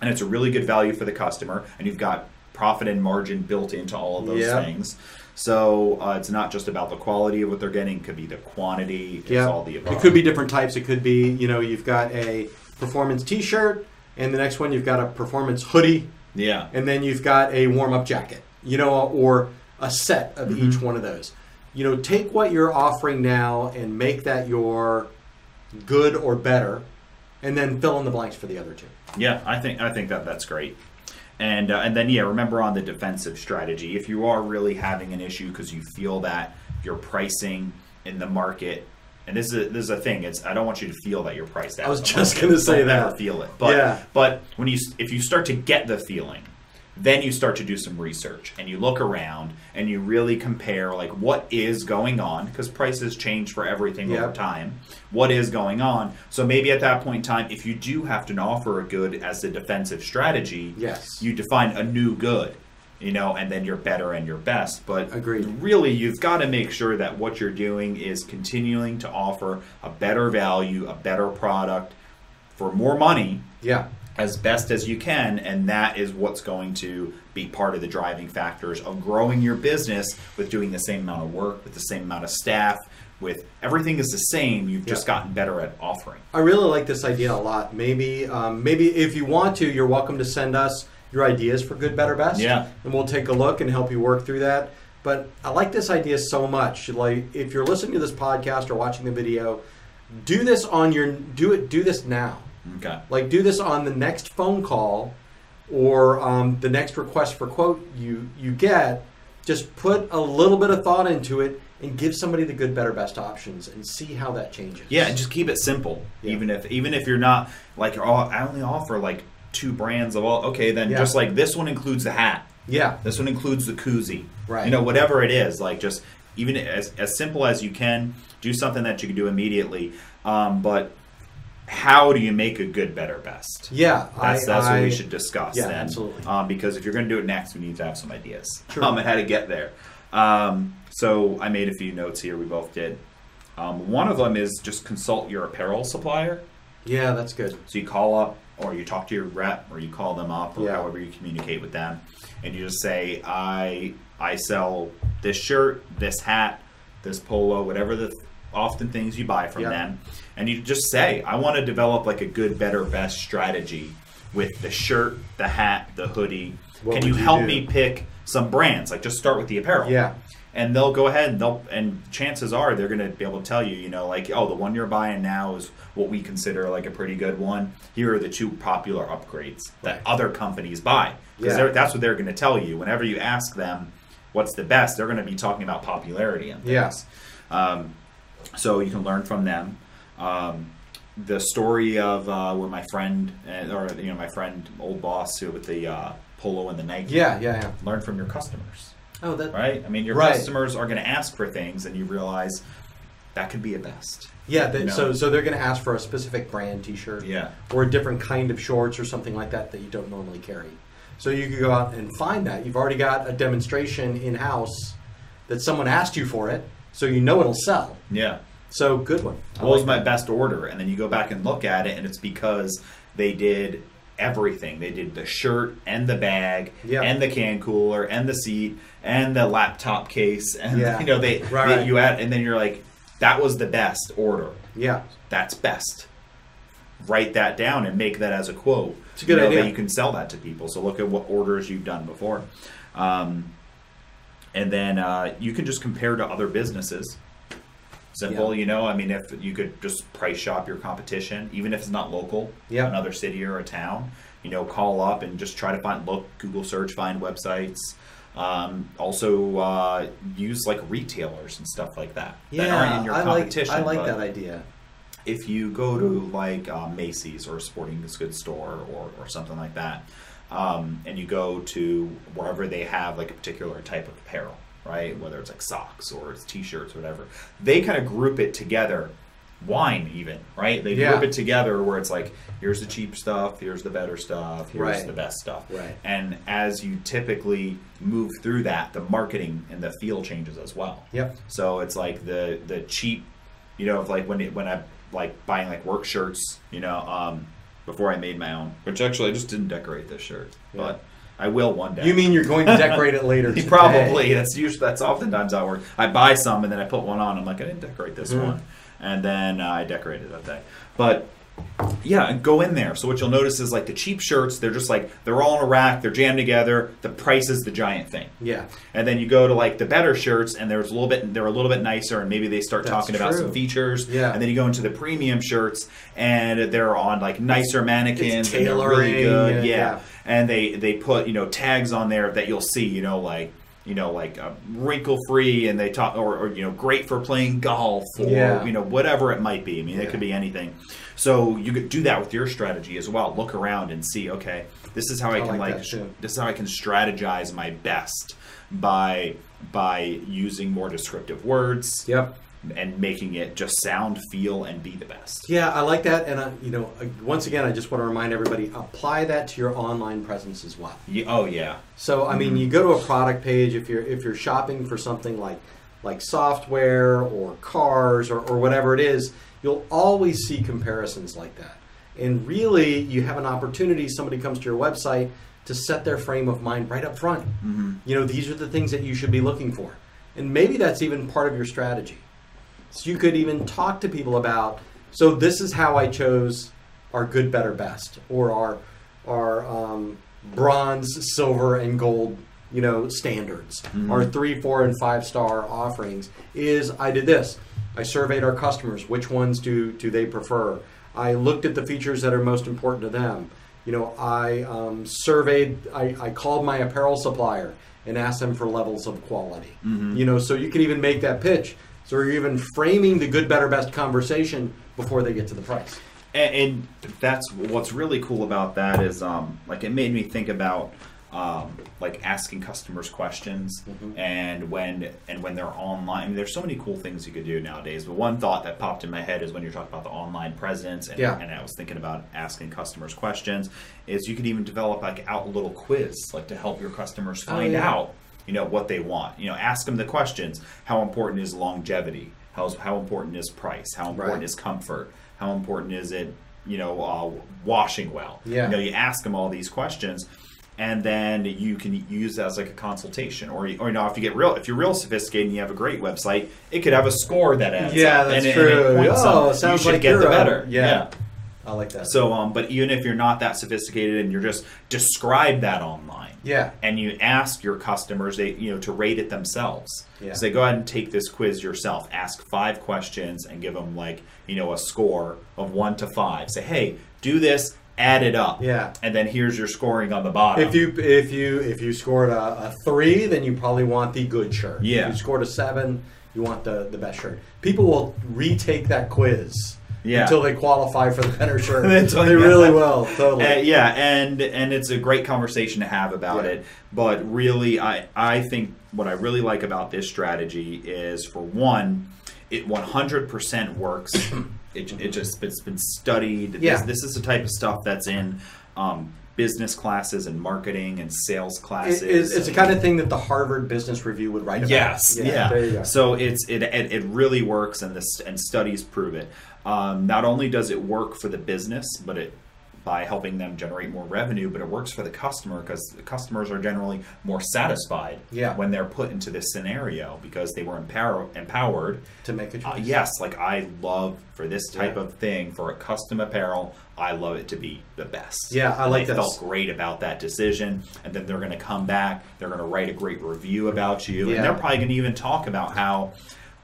and it's a really good value for the customer, and you've got profit and margin built into all of those yep. things. So uh, it's not just about the quality of what they're getting. It could be the quantity. It's yeah. all the above. It could be different types. It could be, you know, you've got a performance t-shirt, and the next one you've got a performance hoodie. Yeah. And then you've got a warm-up jacket, you know, or a set of mm-hmm. each one of those. You know, take what you're offering now and make that your good or better, and then fill in the blanks for the other two. Yeah, I think I think that that's great. And uh, and then, yeah, remember on the defensive strategy, if you are really having an issue because you feel that your pricing in the market, and this is a, this is a thing, it's I don't want you to feel that you're priced out. I was just going to say that. Never feel it. But, yeah. but when you if you start to get the feeling, then you start to do some research and you look around and you really compare like what is going on, because prices change for everything yep. over time. What is going on? So maybe at that point in time, if you do have to offer a good as a defensive strategy, yes. you define a new good, you know, and then you're better and your best. But Agreed. really, you've got to make sure that what you're doing is continuing to offer a better value, a better product, for more money, yeah, as best as you can, and that is what's going to be part of the driving factors of growing your business with doing the same amount of work, with the same amount of staff, with everything is the same. You've yeah. just gotten better at offering. I really like this idea a lot. Maybe, um, maybe if you want to, you're welcome to send us your ideas for good, better, best, yeah, and we'll take a look and help you work through that. But I like this idea so much. Like, if you're listening to this podcast or watching the video, do this on your do it. Do this now. Okay. Like, do this on the next phone call or um, the next request for quote you you get. Just put a little bit of thought into it and give somebody the good, better, best options and see how that changes. Yeah, and just keep it simple. Yeah. Even if even if you're not like, oh, I only offer like two brands of all. Okay, then yeah. just like this one includes the hat. Yeah, this one includes the koozie. Right. You know, whatever it is, like just even as as simple as you can, do something that you can do immediately. Um, but how do you make a good, better, best? Yeah, that's I, that's I, what we should discuss. Yeah, then. absolutely. Um, because if you're going to do it next, we need to have some ideas sure. um, and how to get there. Um, so I made a few notes here. We both did. Um, one of them is just consult your apparel supplier. Yeah, that's good. So you call up, or you talk to your rep, or you call them up, or yeah. however you communicate with them, and you just say, I I sell this shirt, this hat, this polo, whatever the th- often things you buy from yeah. them. And you just say, I want to develop like a good, better, best strategy with the shirt, the hat, the hoodie. What Can you, you help do? me pick some brands? Like, just start with the apparel. Yeah. And they'll go ahead and they'll, and chances are they're going to be able to tell you, you know, like, oh, the one you're buying now is what we consider like a pretty good one. Here are the two popular upgrades that other companies buy. Because yeah. that's what they're going to tell you. Whenever you ask them what's the best, they're going to be talking about popularity and things. Yeah. Um, so you can learn from them. Um, the story of uh, where my friend, or, you know, my friend, old boss who with the uh, polo and the Nike. Yeah, yeah, yeah. Learn from your customers. Oh, that, right? I mean, your right. customers are going to ask for things, and you realize that could be a best. Yeah, they, you know? so so they're going to ask for a specific brand T-shirt yeah. or a different kind of shorts or something like that that you don't normally carry. So you can go out and find that. You've already got a demonstration in-house that someone asked you for it, so you know it'll sell. Yeah. So, good one. I what like was my that. best order? And then you go back and look at it, and it's because they did everything. They did the shirt and the bag yeah. and the can cooler and the seat and the laptop case and yeah. you know they, right. they you add and then you're like, that was the best order. Yeah, that's best. Write that down and make that as a quote. It's a good you know, idea. That you can sell that to people. So look at what orders you've done before, um, and then uh, you can just compare to other businesses. Simple, yeah. you know, I mean, if you could just price shop your competition, even if it's not local, yeah. another city or a town, you know, call up and just try to find, look, Google search, find websites. Um, also uh, use like retailers and stuff like that yeah, that aren't in your I competition. Like, I like that idea. If you go to like uh, Macy's or a sporting goods store or, or something like that, um, and you go to wherever they have like a particular type of apparel, right? Whether it's like socks or it's t-shirts or whatever. They kind of group it together. Wine even, right? They yeah. group it together where it's like, here's the cheap stuff, here's the better stuff, here's right. the best stuff. Right. And as you typically move through that, the marketing and the feel changes as well. Yep. So it's like the the cheap, you know, like when it, when I like buying like work shirts, you know, um, before I made my own, which actually I just didn't decorate this shirt, yeah. but I will one day. You mean you're going to decorate it later? Probably. That's usually that's oftentimes how it works. I buy some and then I put one on. I'm like, I didn't decorate this mm. one, and then uh, I decorated that day. But yeah, go in there. So what you'll notice is like the cheap shirts. They're just like they're all in a rack. They're jammed together. The price is the giant thing. Yeah. And then you go to like the better shirts, and there's a little bit. They're a little bit nicer, and maybe they start that's talking true. about some features. Yeah. And then you go into the premium shirts, and they're on like nicer mannequins. It's tailoring. And they're really good. Yeah. yeah. yeah. And they, they put, you know, tags on there that you'll see, you know, like, you know, like uh, wrinkle-free, and they talk, or, or, you know, great for playing golf or, yeah. you know, whatever it might be. I mean, yeah. it could be anything. So you could do that with your strategy as well. Look around and see, okay, this is how I, I can, like, like this is how I can strategize my best by, by using more descriptive words. Yep. And making it just sound, feel, and be the best. Yeah, I like that. And, I, you know, once again, I just want to remind everybody, apply that to your online presence as well. Yeah, oh, yeah. So, I mean, mm-hmm. you go to a product page, if you're if you're shopping for something like like software or cars or, or whatever it is, you'll always see comparisons like that. And really, you have an opportunity, somebody comes to your website, to set their frame of mind right up front. Mm-hmm. You know, these are the things that you should be looking for. And maybe that's even part of your strategy. So you could even talk to people about, so this is how I chose our good, better, best, or our our um, bronze, silver, and gold, you know, standards. Mm-hmm. Our three, four, and five star offerings is I did this. I surveyed our customers. Which ones do, do they prefer? I looked at the features that are most important to them. You know, I um, surveyed, I, I called my apparel supplier and asked them for levels of quality. Mm-hmm. You know, so you can even make that pitch. So you're even framing the good, better, best conversation before they get to the price. And, and that's what's really cool about that is, um, like, it made me think about, um, like, asking customers questions. Mm-hmm. and when and when they're online. I mean, there's so many cool things you could do nowadays. But one thought that popped in my head is when you're talking about the online presence, and, yeah. and I was thinking about asking customers questions, is you could even develop, like, out a little quiz, like, to help your customers find oh, yeah. out, you know, what they want. You know, ask them the questions. How important is longevity? How, how important is price? How important right. is comfort? How important is it, you know, uh, washing well? Yeah. You know, you ask them all these questions, and then you can use it as like a consultation, or, or you know, if you get real, if you're real sophisticated and you have a great website, it could have a score that adds yeah, up. Yeah, that's and, true. And it points oh, up. It sounds you should like get the better. Right. Yeah. yeah, I like that. So, um, but even if you're not that sophisticated and you're just describe that online, yeah, and you ask your customers, they you know, to rate it themselves. Yeah. So they go ahead and take this quiz yourself. Ask five questions and give them like you know a score of one to five. Say, hey, do this. Add it up, yeah, and then here's your scoring on the bottom. If you if you if you scored a, a three, then you probably want the good shirt. Yeah. If you scored a seven, you want the the best shirt. People will retake that quiz, yeah. until they qualify for the better shirt. They really will, totally. Uh, yeah, and and it's a great conversation to have about yeah. it. But really, I I think what I really like about this strategy is, for one, it one hundred percent works. It, it just, it's been studied. Yeah. This, this is the type of stuff that's in um, business classes and marketing and sales classes. It is, it's the kind of thing that the Harvard Business Review would write about. Yes, yeah. yeah. There you go. So it's it, it it really works, and this and studies prove it. Um, not only does it work for the business, but it by helping them generate more revenue, but it works for the customer because the customers are generally more satisfied yeah. when they're put into this scenario because they were empower empowered to make a choice. Uh, yes, like I love for this type yeah. of thing, for a custom apparel, I love it to be the best. Yeah, I like that. They felt great about that decision, and then they're going to come back, they're going to write a great review about you, yeah. and they're probably going to even talk about how,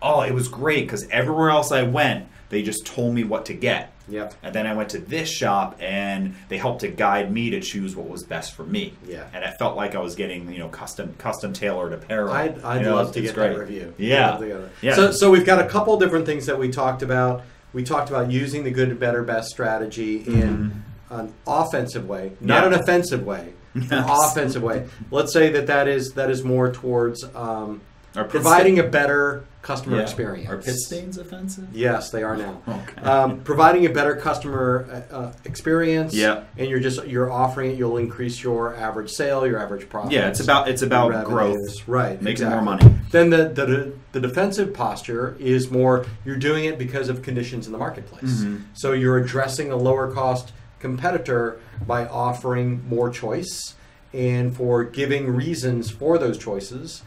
oh, it was great because everywhere else I went, they just told me what to get. Yep. And then I went to this shop, and they helped to guide me to choose what was best for me. Yeah. And I felt like I was getting, you know, custom custom tailored apparel. I'd, I'd love to get that review. Yeah. yeah. So so we've got a couple different things that we talked about. We talked about using the good, better, best strategy in mm-hmm. an offensive way, not yeah. an offensive way. Yes. An offensive way. Let's say that that is that is more towards um, providing a better customer yeah. experience. Are pit stains offensive? Yes, they are now. Okay. Um, providing a better customer uh, experience. Yeah. And you're just you're offering it. You'll increase your average sale, your average profit. Yeah, it's about it's about growth. Right. Making exactly. more money. Then the, the the defensive posture is more you're doing it because of conditions in the marketplace. Mm-hmm. So you're addressing a lower cost competitor by offering more choice and for giving reasons for those choices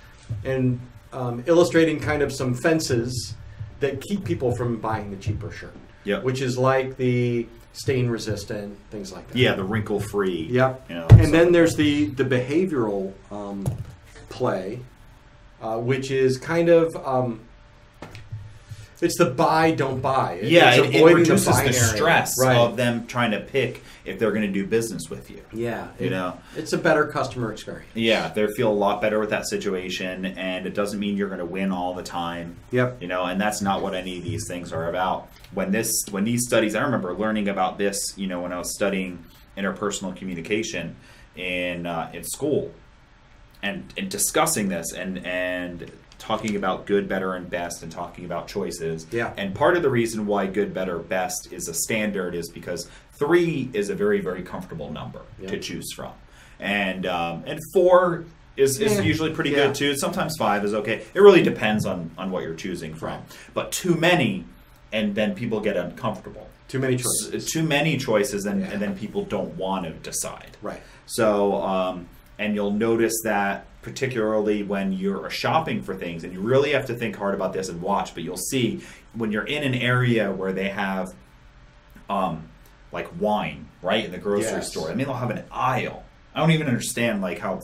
and. Um, illustrating kind of some fences that keep people from buying the cheaper shirt, yep. which is like the stain-resistant, things like that. Yeah, the wrinkle-free. Yep. You know, and so. Then there's the, the behavioral um, play, uh, which is kind of, um, it's the buy, don't buy. It, yeah, it's it, it reduces the, the stress right. of them trying to pick if they're going to do business with you. Yeah. You it, know. It's a better customer experience. Yeah, they feel a lot better with that situation, and it doesn't mean you're going to win all the time. Yep. You know, and that's not what any of these things are about. When this when these studies, I remember learning about this, you know, when I was studying interpersonal communication in uh, in school and and discussing this and and talking about good, better, and best and talking about choices. Yeah. And part of the reason why good, better, best is a standard is because three is a very, very comfortable number yeah. to choose from. And um, and four is, is yeah. usually pretty yeah. good too. Sometimes five is okay. It really depends on, on what you're choosing from. But too many, and then people get uncomfortable. Too many choices. Too many choices, and, yeah. and then people don't want to decide. Right. So, um, and you'll notice that particularly when you're shopping for things, and you really have to think hard about this and watch, but you'll see when you're in an area where they have um, like wine, right, in the grocery yes. store, I mean, they'll have an aisle. I don't even understand like how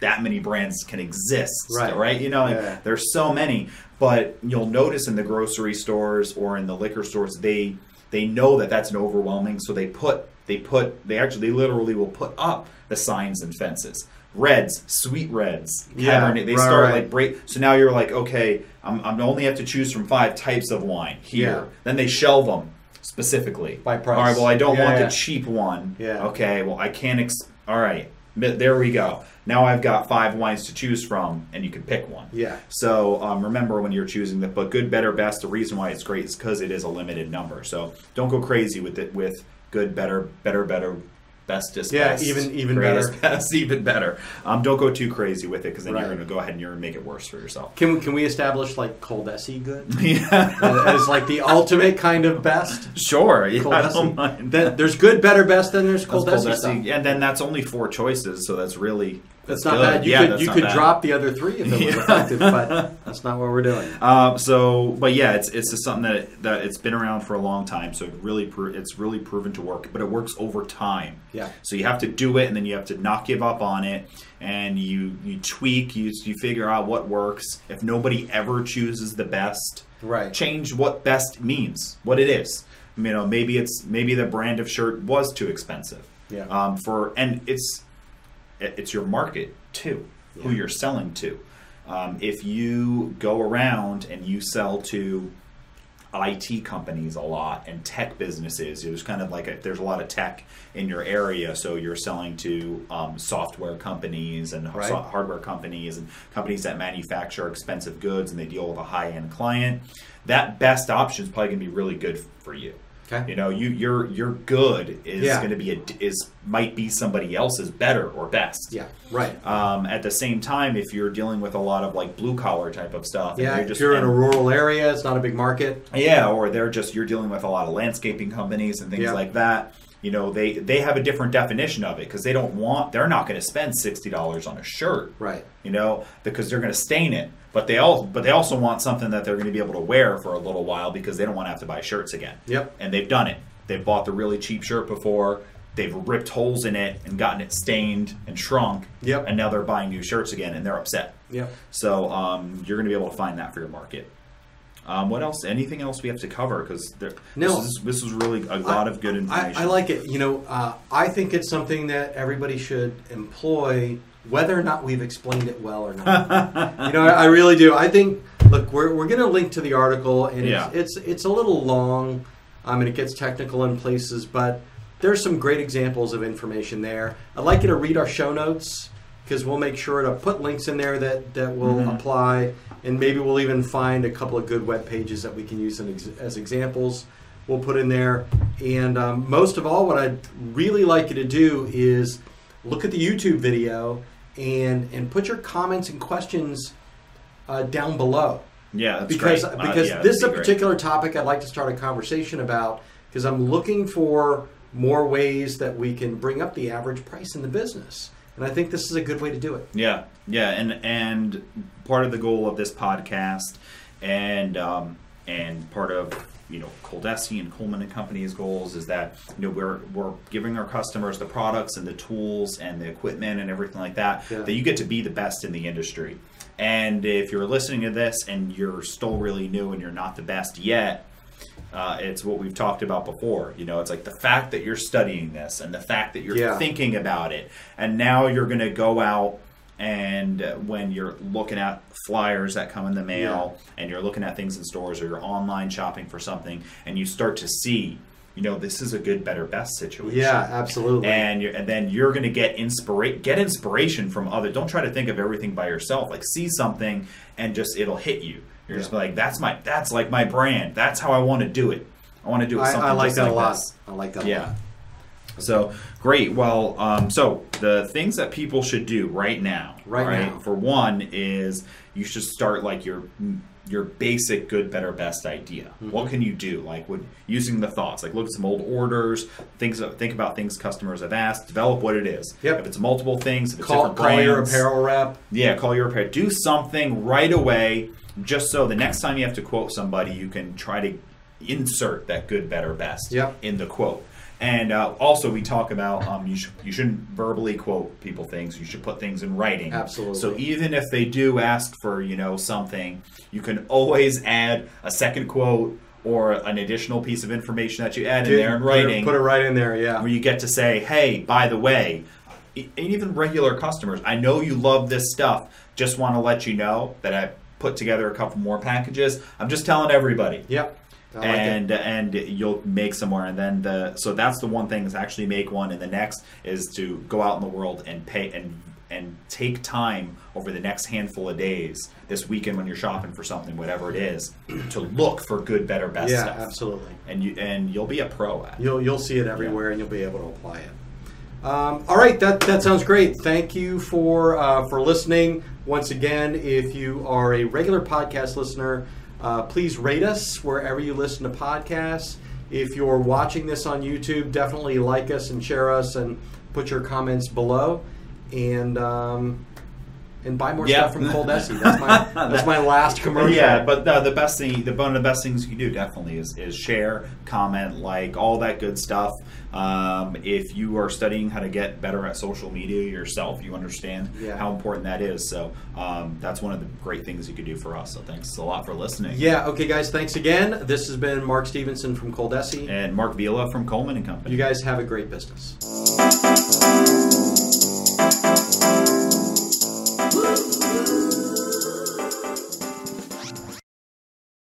that many brands can exist, right? right? You know, yeah. there's so many, but you'll notice in the grocery stores or in the liquor stores, they... They know that that's an overwhelming, so they put, they put, they actually, they literally will put up the signs and fences. Reds, sweet reds, yeah, Cabernet, they right, start right. like break. So now you're like, okay, I'm, I'm only have to choose from five types of wine here. Yeah. Then they shelve them specifically. By price. All right, well, I don't yeah, want yeah. the cheap one. Yeah. Okay, well, I can't, ex- all right, there we go. Now I've got five wines to choose from, and you can pick one. Yeah. So um, remember when you're choosing the but good, better, best. The reason why it's great is because it is a limited number. So don't go crazy with it. With good, better, better, better, bestest, yeah, best. Yeah, even even greatest, better, best, even better. Um, don't go too crazy with it because then right. you're going to go ahead and you're going to make it worse for yourself. Can we can we establish like Coldesi good? Yeah. As like the ultimate kind of best. Sure. Yeah, I don't mind. Then there's good, better, best. Then there's Coldesi. Yeah, and then that's only four choices, so that's really. That's, that's not good. bad. You yeah, could you could bad. drop the other three if it was yeah. effective, but that's not what we're doing. Um, so, but yeah, it's it's just something that that it's been around for a long time. So it really pro- it's really proven to work, but it works over time. Yeah. So you have to do it, and then you have to not give up on it, and you you tweak, you you figure out what works. If nobody ever chooses the best, right? Change what best means, what it is. You know, maybe it's maybe the brand of shirt was too expensive. Yeah. Um, for and it's. It's your market, too, yeah. who you're selling to. Um, if you go around and you sell to I T companies a lot and tech businesses, it was kind of like a, there's a lot of tech in your area, so you're selling to um, software companies and right. so- hardware companies and companies that manufacture expensive goods and they deal with a high-end client. That best option is probably going to be really good for you. Okay. You know, you your your good is yeah. going to be a, is might be somebody else's better or best. Yeah, right. Um, at the same time, if you're dealing with a lot of like blue collar type of stuff, yeah, and you're just, if you're in a rural area, it's not a big market. Yeah, or they're just you're dealing with a lot of landscaping companies and things yeah. like that. You know, they they have a different definition of it because they don't want they're not going to spend sixty dollars on a shirt, right? You know, because they're going to stain it, but they all but they also want something that they're going to be able to wear for a little while because they don't want to have to buy shirts again. Yep. And they've done it. They've bought the really cheap shirt before. They've ripped holes in it and gotten it stained and shrunk. Yep. And now they're buying new shirts again and they're upset. Yep. So um, you're going to be able to find that for your market. Um, what else? Anything else we have to cover? Because no, this, is, this is really a lot I, of good information. I, I like it. You know, uh, I think it's something that everybody should employ, whether or not we've explained it well or not. You know, I, I really do. I think, look, we're we're going to link to the article, and yeah. it's, it's it's a little long, um, and it gets technical in places, but there's some great examples of information there. I'd like you to read our show notes, because we'll make sure to put links in there that, that will mm-hmm. apply, and maybe we'll even find a couple of good web pages that we can use ex- as examples. We'll put in there. And um, most of all, what I'd really like you to do is look at the YouTube video and and put your comments and questions uh, down below. Yeah, that's because, great. Because uh, yeah, this is a particular great. topic I'd like to start a conversation about, because I'm looking for more ways that we can bring up the average price in the business. And I think this is a good way to do it. Yeah, yeah, and and part of the goal of this podcast, and um, and part of you know Coldesi and Coleman and Company's goals is that you know we're we're giving our customers the products and the tools and the equipment and everything like that yeah. that you get to be the best in the industry. And if you're listening to this and you're still really new and you're not the best yet. Uh, it's what we've talked about before. You know, it's like the fact that you're studying this and the fact that you're yeah. thinking about it. And now you're going to go out and uh, when you're looking at flyers that come in the mail yeah. and you're looking at things in stores or you're online shopping for something and you start to see, you know, this is a good, better, best situation. Yeah, absolutely. And you're, and then you're going to get inspira- get inspiration from others. Don't try to think of everything by yourself. Like see something and just it'll hit you. You're yeah. just like, that's my, that's like my brand. That's how I want to do it. I want to do it. Something I, I like just that like a lot. This. I like that yeah. a lot. So great. Well, um, so the things that people should do right now, right, right now, for one is you should start like your your basic good, better, best idea. Mm-hmm. What can you do? Like when, using the thoughts, like look at some old orders, things. Think about things customers have asked. Develop what it is. Yep. If it's multiple things, if it's call, different brands, call your apparel rep. Yeah, call your apparel. Do something right away, just so the next time you have to quote somebody, you can try to insert that good, better, best yep. in the quote. And uh, also, we talk about um, you, sh you shouldn't verbally quote people things. You should put things in writing. Absolutely. So even if they do ask for, you know, something, you can always add a second quote or an additional piece of information that you add Dude, in there in writing. Put it, put it right in there, yeah. Where you get to say, hey, by the way, and even regular customers, I know you love this stuff. Just want to let you know that I put together a couple more packages. I'm just telling everybody. Yep. Like and it. and you'll make some more, and then the so that's the one thing is actually make one, and the next is to go out in the world and pay and and take time over the next handful of days this weekend when you're shopping for something, whatever it is, to look for good, better, best yeah, stuff. Yeah, absolutely. And you and you'll be a pro at it. You'll you'll see it everywhere, yeah. and you'll be able to apply it. Um, all right, that that sounds great. Thank you for uh, for listening once again. If you are a regular podcast listener. Uh, please rate us wherever you listen to podcasts. If you're watching this on YouTube, definitely like us and share us and put your comments below. And um, and buy more yeah. stuff from Coldesi. That's my that's my last commercial. Yeah, but the, the best thing, the one of the best things you can do definitely is is share, comment, like, all that good stuff. Um, if you are studying how to get better at social media yourself, you understand yeah. how important that is. So um, that's one of the great things you could do for us. So thanks a lot for listening. Yeah. Okay, guys. Thanks again. This has been Mark Stevenson from Coldesi. And Mark Vila from Coleman and Company. You guys have a great business.